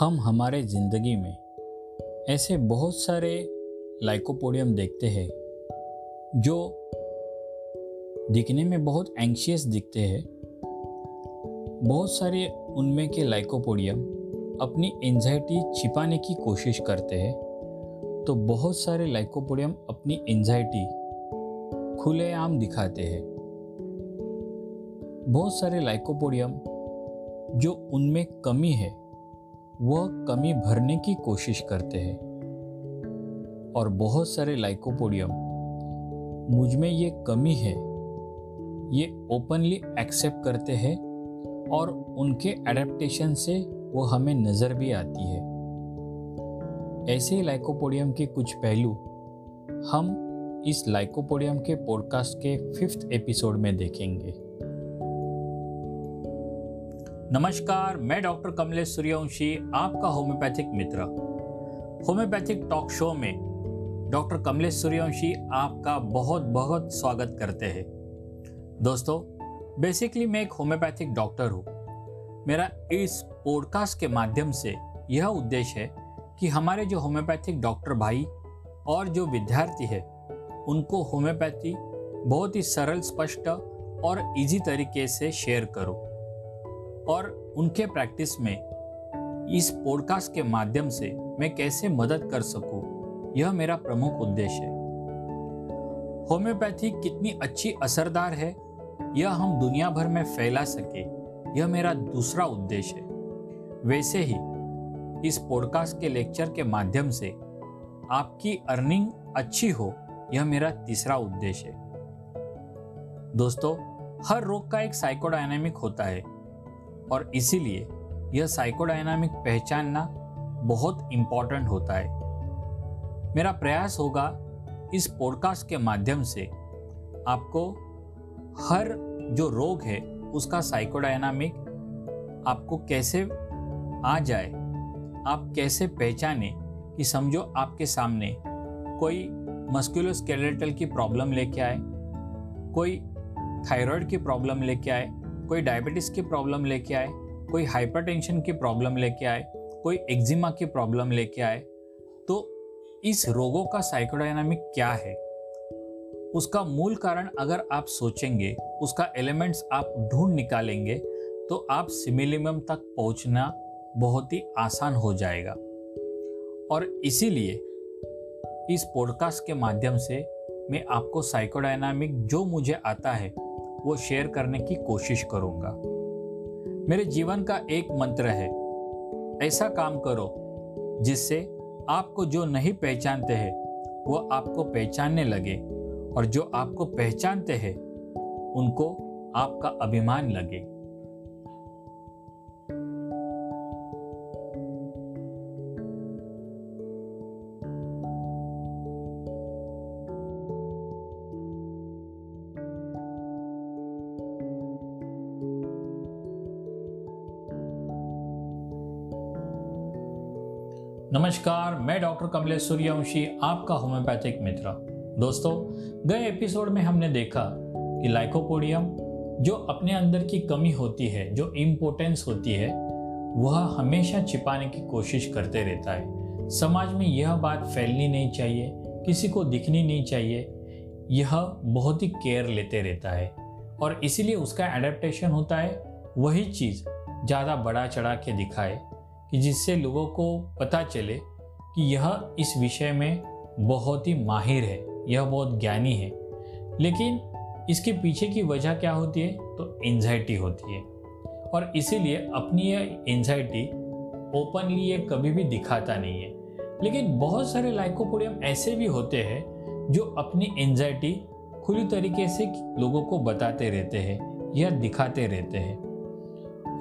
हम हमारे ज़िंदगी में ऐसे बहुत सारे लाइकोपोडियम देखते हैं जो दिखने में बहुत एंक्शियस दिखते हैं। बहुत सारे उनमें के लाइकोपोडियम अपनी एंजाइटी छिपाने की कोशिश करते हैं, तो बहुत सारे लाइकोपोडियम अपनी एंजाइटी खुलेआम दिखाते हैं। बहुत सारे लाइकोपोडियम जो उनमें कमी है वह कमी भरने की कोशिश करते हैं, और बहुत सारे लाइकोपोडियम मुझ में ये कमी है ये ओपनली एक्सेप्ट करते हैं और उनके एडेप्टेशन से वो हमें नज़र भी आती है। ऐसे ही लाइकोपोडियम के कुछ पहलू हम इस लाइकोपोडियम के पॉडकास्ट के 5th एपिसोड में देखेंगे। नमस्कार, मैं डॉक्टर कमलेश सूर्यवंशी, आपका होम्योपैथिक मित्र। होम्योपैथिक टॉक शो में डॉक्टर कमलेश सूर्यवंशी आपका बहुत बहुत स्वागत करते हैं। दोस्तों, बेसिकली मैं एक होम्योपैथिक डॉक्टर हूँ। मेरा इस पॉडकास्ट के माध्यम से यह उद्देश्य है कि हमारे जो होम्योपैथिक डॉक्टर भाई और जो विद्यार्थी है उनको होम्योपैथी बहुत ही सरल, स्पष्ट और इजी तरीके से शेयर करो और उनके प्रैक्टिस में इस पॉडकास्ट के माध्यम से मैं कैसे मदद कर सकूं, यह मेरा प्रमुख उद्देश्य है। होम्योपैथी कितनी अच्छी असरदार है यह हम दुनिया भर में फैला सके, यह मेरा दूसरा उद्देश्य है। वैसे ही इस पॉडकास्ट के लेक्चर के माध्यम से आपकी अर्निंग अच्छी हो, यह मेरा तीसरा उद्देश्य है। दोस्तों, हर रोग का एक साइकोडायनामिक होता है और इसीलिए यह साइकोडायनामिक पहचानना बहुत इम्पॉर्टेंट होता है। मेरा प्रयास होगा इस पॉडकास्ट के माध्यम से आपको हर जो रोग है उसका साइकोडायनामिक आपको कैसे आ जाए, आप कैसे पहचाने कि समझो आपके सामने कोई मस्कुलोस्केलेटल की प्रॉब्लम लेके आए, कोई थायराइड की प्रॉब्लम लेके आए, कोई डायबिटीज़ की प्रॉब्लम लेके आए, कोई हाइपरटेंशन की प्रॉब्लम लेके आए, कोई एक्जिमा की प्रॉब्लम लेके आए, तो इस रोगों का साइकोडायनामिक क्या है, उसका मूल कारण अगर आप सोचेंगे, उसका एलिमेंट्स आप ढूंढ निकालेंगे तो आप सिमिलिमम तक पहुंचना बहुत ही आसान हो जाएगा। और इसीलिए इस पॉडकास्ट के माध्यम से मैं आपको साइकोडायनामिक जो मुझे आता है वो शेयर करने की कोशिश करूंगा। मेरे जीवन का एक मंत्र है, ऐसा काम करो जिससे आपको जो नहीं पहचानते हैं वो आपको पहचानने लगे और जो आपको पहचानते हैं उनको आपका अभिमान लगे। नमस्कार, मैं डॉक्टर कमलेश सूर्यवंशी, आपका होम्योपैथिक मित्र। दोस्तों, गए एपिसोड में हमने देखा कि लाइकोपोडियम जो अपने अंदर की कमी होती है, जो इम्पोर्टेंस होती है, वह हमेशा छिपाने की कोशिश करते रहता है। समाज में यह बात फैलनी नहीं चाहिए, किसी को दिखनी नहीं चाहिए, यह बहुत ही केयर लेते रहता है और इसीलिए उसका एडेप्टेशन होता है। वही चीज़ ज़्यादा बढ़ा चढ़ा के दिखाए कि जिससे लोगों को पता चले कि यह इस विषय में बहुत ही माहिर है, यह बहुत ज्ञानी है। लेकिन इसके पीछे की वजह क्या होती है, तो एंजाइटी होती है और इसीलिए अपनी यह एंजाइटी ओपनली ये कभी भी दिखाता नहीं है। लेकिन बहुत सारे लाइकोपोडियम ऐसे भी होते हैं जो अपनी एंजाइटी खुली तरीके से लोगों को बताते रहते हैं या दिखाते रहते हैं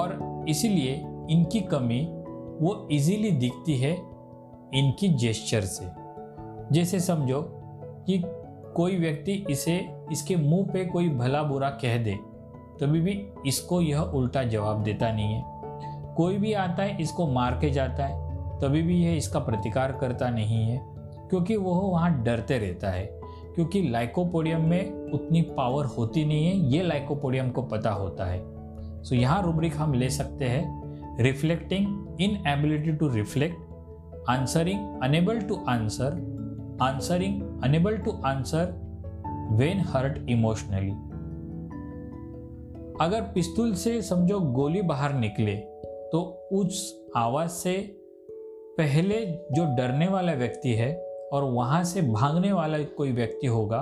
और इसीलिए इनकी कमी वो इजीली दिखती है इनकी जेस्चर से। जैसे समझो कि कोई व्यक्ति इसे इसके मुंह पे कोई भला बुरा कह दे तभी भी इसको यह उल्टा जवाब देता नहीं है। कोई भी आता है इसको मार के जाता है तभी भी यह इसका प्रतिकार करता नहीं है, क्योंकि वह वहाँ डरते रहता है, क्योंकि लाइकोपोडियम में उतनी पावर होती नहीं है, ये लाइकोपोडियम को पता होता है। सो यहाँ रूब्रिक हम ले सकते हैं reflecting, inability to reflect, answering, unable to answer, answering, unable to answer when hurt emotionally. अगर पिस्तूल से समझो गोली बाहर निकले तो उस आवाज से पहले जो डरने वाला व्यक्ति है और वहाँ से भागने वाला कोई व्यक्ति होगा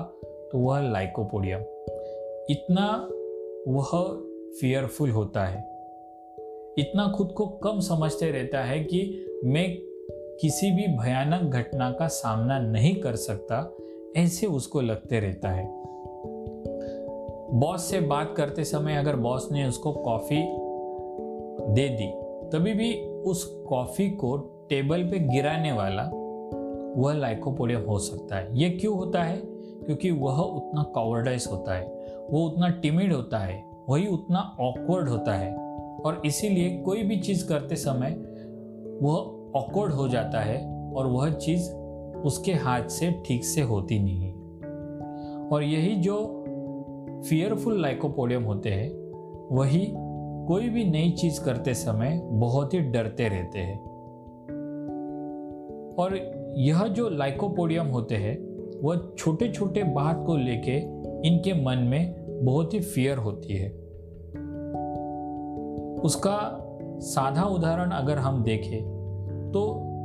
तो वह लाइकोपोडिया, इतना वह फियरफुल होता है, इतना खुद को कम समझते रहता है कि मैं किसी भी भयानक घटना का सामना नहीं कर सकता, ऐसे उसको लगते रहता है। बॉस से बात करते समय अगर बॉस ने उसको कॉफ़ी दे दी तभी भी उस कॉफ़ी को टेबल पे गिराने वाला वह लाइकोपोडियम हो सकता है। ये क्यों होता है? क्योंकि वह उतना कॉवर्डाइज होता है, वो उतना टिमिड होता है, वही उतना ऑकवर्ड होता है और इसीलिए कोई भी चीज़ करते समय वह ऑकवर्ड हो जाता है और वह चीज़ उसके हाथ से ठीक से होती नहीं। और यही जो फियरफुल लाइकोपोडियम होते हैं वही कोई भी नई चीज करते समय बहुत ही डरते रहते हैं। और यह जो लाइकोपोडियम होते हैं वह छोटे छोटे बात को लेके इनके मन में बहुत ही फियर होती है। उसका साधा उदाहरण अगर हम देखें तो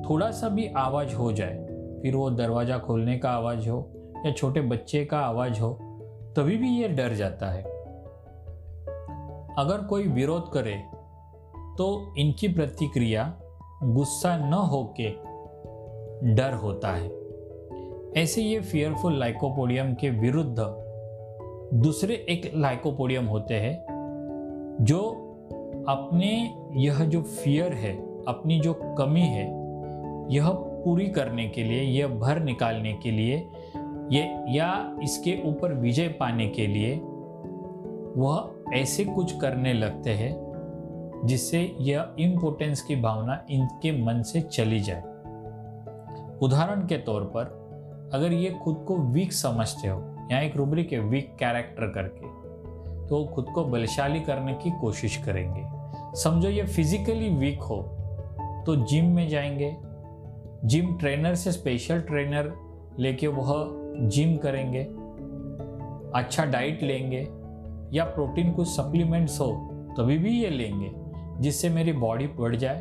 थोड़ा सा भी आवाज हो जाए, फिर वो दरवाजा खोलने का आवाज हो या छोटे बच्चे का आवाज हो, तभी भी ये डर जाता है। अगर कोई विरोध करे तो इनकी प्रतिक्रिया गुस्सा न होके डर होता है। ऐसे ये फियरफुल लाइकोपोडियम के विरुद्ध दूसरे एक लाइकोपोडियम होते हैं जो अपने यह जो फियर है, अपनी जो कमी है, यह पूरी करने के लिए, यह भर निकालने के लिए, ये या इसके ऊपर विजय पाने के लिए वह ऐसे कुछ करने लगते हैं जिससे यह इम्पोर्टेंस की भावना इनके मन से चली जाए। उदाहरण के तौर पर अगर ये खुद को वीक समझते हो, यहाँ एक रूब्रिक है वीक कैरेक्टर करके, तो खुद को बलशाली करने की कोशिश करेंगे। समझो ये फिजिकली वीक हो तो जिम में जाएंगे, जिम ट्रेनर से स्पेशल ट्रेनर लेके वह जिम करेंगे, अच्छा डाइट लेंगे या प्रोटीन कुछ सप्लीमेंट्स हो तभी भी ये लेंगे जिससे मेरी बॉडी बढ़ जाए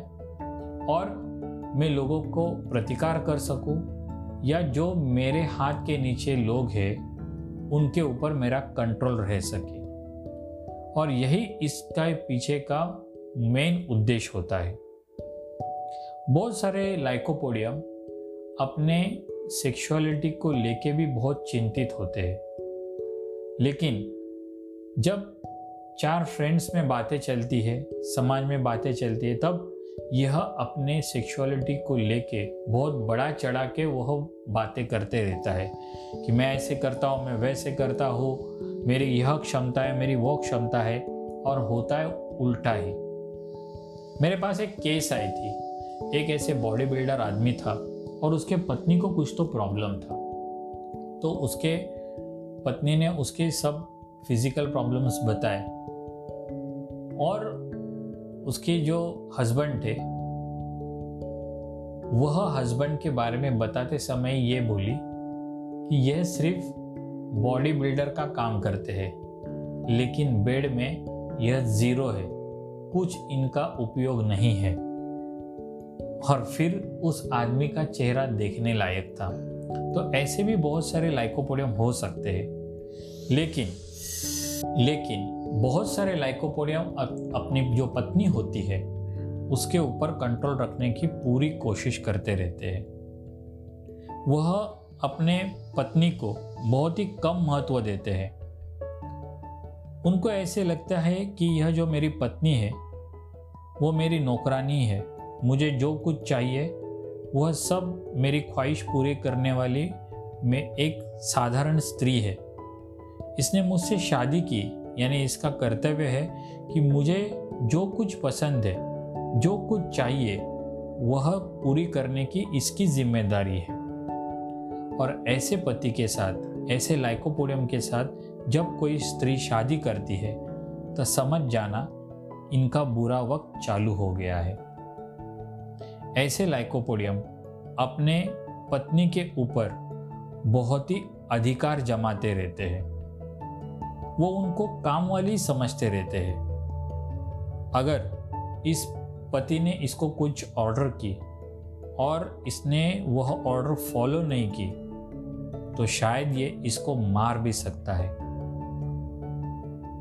और मैं लोगों को प्रतिकार कर सकूं या जो मेरे हाथ के नीचे लोग हैं उनके ऊपर मेरा कंट्रोल रह सके। और यही इसका पीछे का मेन उद्देश्य होता है। बहुत सारे लाइकोपोडियम अपने सेक्सुअलिटी को लेके भी बहुत चिंतित होते हैं, लेकिन जब चार फ्रेंड्स में बातें चलती है, समाज में बातें चलती है, तब यह अपने सेक्सुअलिटी को लेके बहुत बड़ा चढ़ा के वह बातें करते रहता है कि मैं ऐसे करता हूँ, मैं वैसे करता हूँ, मेरी यह क्षमता है, मेरी वो क्षमता है, और होता है उल्टा ही। मेरे पास एक केस आई थी, एक ऐसे बॉडी बिल्डर आदमी था और उसके पत्नी को कुछ तो प्रॉब्लम था, तो उसके पत्नी ने उसके सब फिजिकल प्रॉब्लम्स बताए और उसके जो हस्बैंड थे वह हस्बैंड के बारे में बताते समय ये बोली कि यह सिर्फ बॉडी बिल्डर का काम करते हैं लेकिन बेड में यह जीरो है, कुछ इनका उपयोग नहीं है। और फिर उस आदमी का चेहरा देखने लायक था। तो ऐसे भी बहुत सारे लाइकोपोडियम हो सकते हैं, लेकिन बहुत सारे लाइकोपोडियम अपनी जो पत्नी होती है उसके ऊपर कंट्रोल रखने की पूरी कोशिश करते रहते हैं। वह अपने पत्नी को बहुत ही कम महत्व देते हैं। उनको ऐसे लगता है कि यह जो मेरी पत्नी है वो मेरी नौकरानी है, मुझे जो कुछ चाहिए वह सब मेरी ख्वाहिश पूरी करने वाली मैं एक साधारण स्त्री है, इसने मुझसे शादी की, यानी इसका कर्तव्य है कि मुझे जो कुछ पसंद है, जो कुछ चाहिए वह पूरी करने की इसकी जिम्मेदारी है। और ऐसे पति के साथ, ऐसे लाइकोपोडियम के साथ जब कोई स्त्री शादी करती है तो समझ जाना इनका बुरा वक्त चालू हो गया है। ऐसे लाइकोपोडियम अपने पत्नी के ऊपर बहुत ही अधिकार जमाते रहते हैं, वो उनको काम वाली समझते रहते हैं। अगर इस पति ने इसको कुछ ऑर्डर की और इसने वह ऑर्डर फॉलो नहीं की तो शायद ये इसको मार भी सकता है।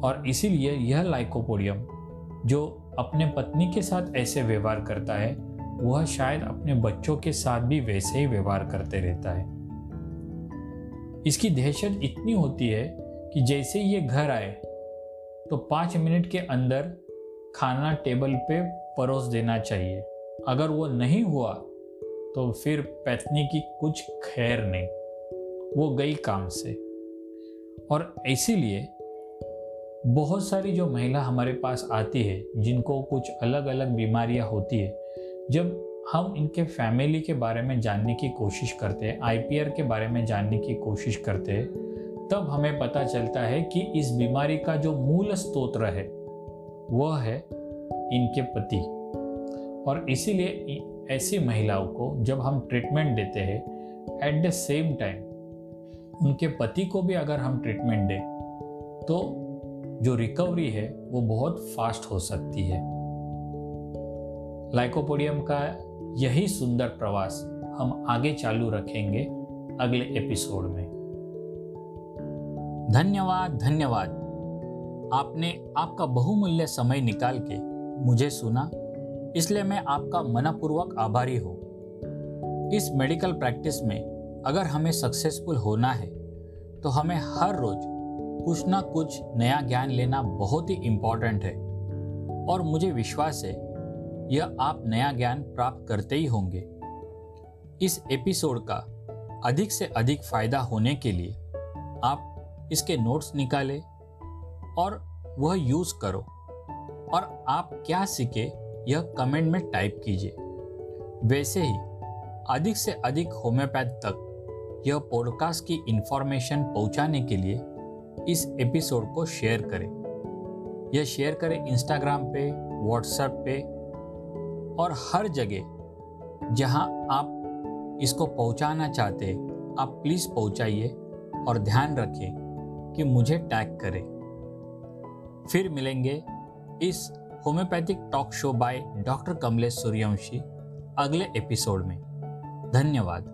और इसीलिए यह लाइकोपोडियम जो अपने पत्नी के साथ ऐसे व्यवहार करता है, वह शायद अपने बच्चों के साथ भी वैसे ही व्यवहार करते रहता है। इसकी दहशत इतनी होती है कि जैसे ये घर आए तो 5 मिनट के अंदर खाना टेबल पे परोस देना चाहिए। अगर वो नहीं हुआ तो फिर पत्नी की कुछ खैर नहीं, वो गई काम से। और इसीलिए बहुत सारी जो महिला हमारे पास आती है जिनको कुछ अलग अलग बीमारियां होती है, जब हम इनके फैमिली के बारे में जानने की कोशिश करते हैं, आईपीआर के बारे में जानने की कोशिश करते हैं, तब हमें पता चलता है कि इस बीमारी का जो मूल स्रोत है वह है इनके पति। और इसीलिए ऐसी महिलाओं को जब हम ट्रीटमेंट देते हैं, एट द सेम टाइम उनके पति को भी अगर हम ट्रीटमेंट दें तो जो रिकवरी है वो बहुत फास्ट हो सकती है। लाइकोपोडियम का यही सुंदर प्रवास हम आगे चालू रखेंगे अगले एपिसोड में। धन्यवाद। आपने आपका बहुमूल्य समय निकाल के मुझे सुना, इसलिए मैं आपका मनपूर्वक आभारी हूँ। इस मेडिकल प्रैक्टिस में अगर हमें सक्सेसफुल होना है तो हमें हर रोज कुछ ना कुछ नया ज्ञान लेना बहुत ही इम्पॉर्टेंट है, और मुझे विश्वास है यह आप नया ज्ञान प्राप्त करते ही होंगे। इस एपिसोड का अधिक से अधिक फायदा होने के लिए आप इसके नोट्स निकालें और वह यूज़ करो, और आप क्या सीखे यह कमेंट में टाइप कीजिए। वैसे ही अधिक से अधिक होम्योपैथ तक यह पॉडकास्ट की इन्फॉर्मेशन पहुंचाने के लिए इस एपिसोड को शेयर करें। यह शेयर करें इंस्टाग्राम पे, व्हाट्सएप पे और हर जगह जहां आप इसको पहुंचाना चाहते हैं, आप प्लीज़ पहुंचाइए। और ध्यान रखें कि मुझे टैग करें। फिर मिलेंगे इस homeopathic talk show by doctor Kamlesh Suryavanshi अगले एपिसोड में। धन्यवाद।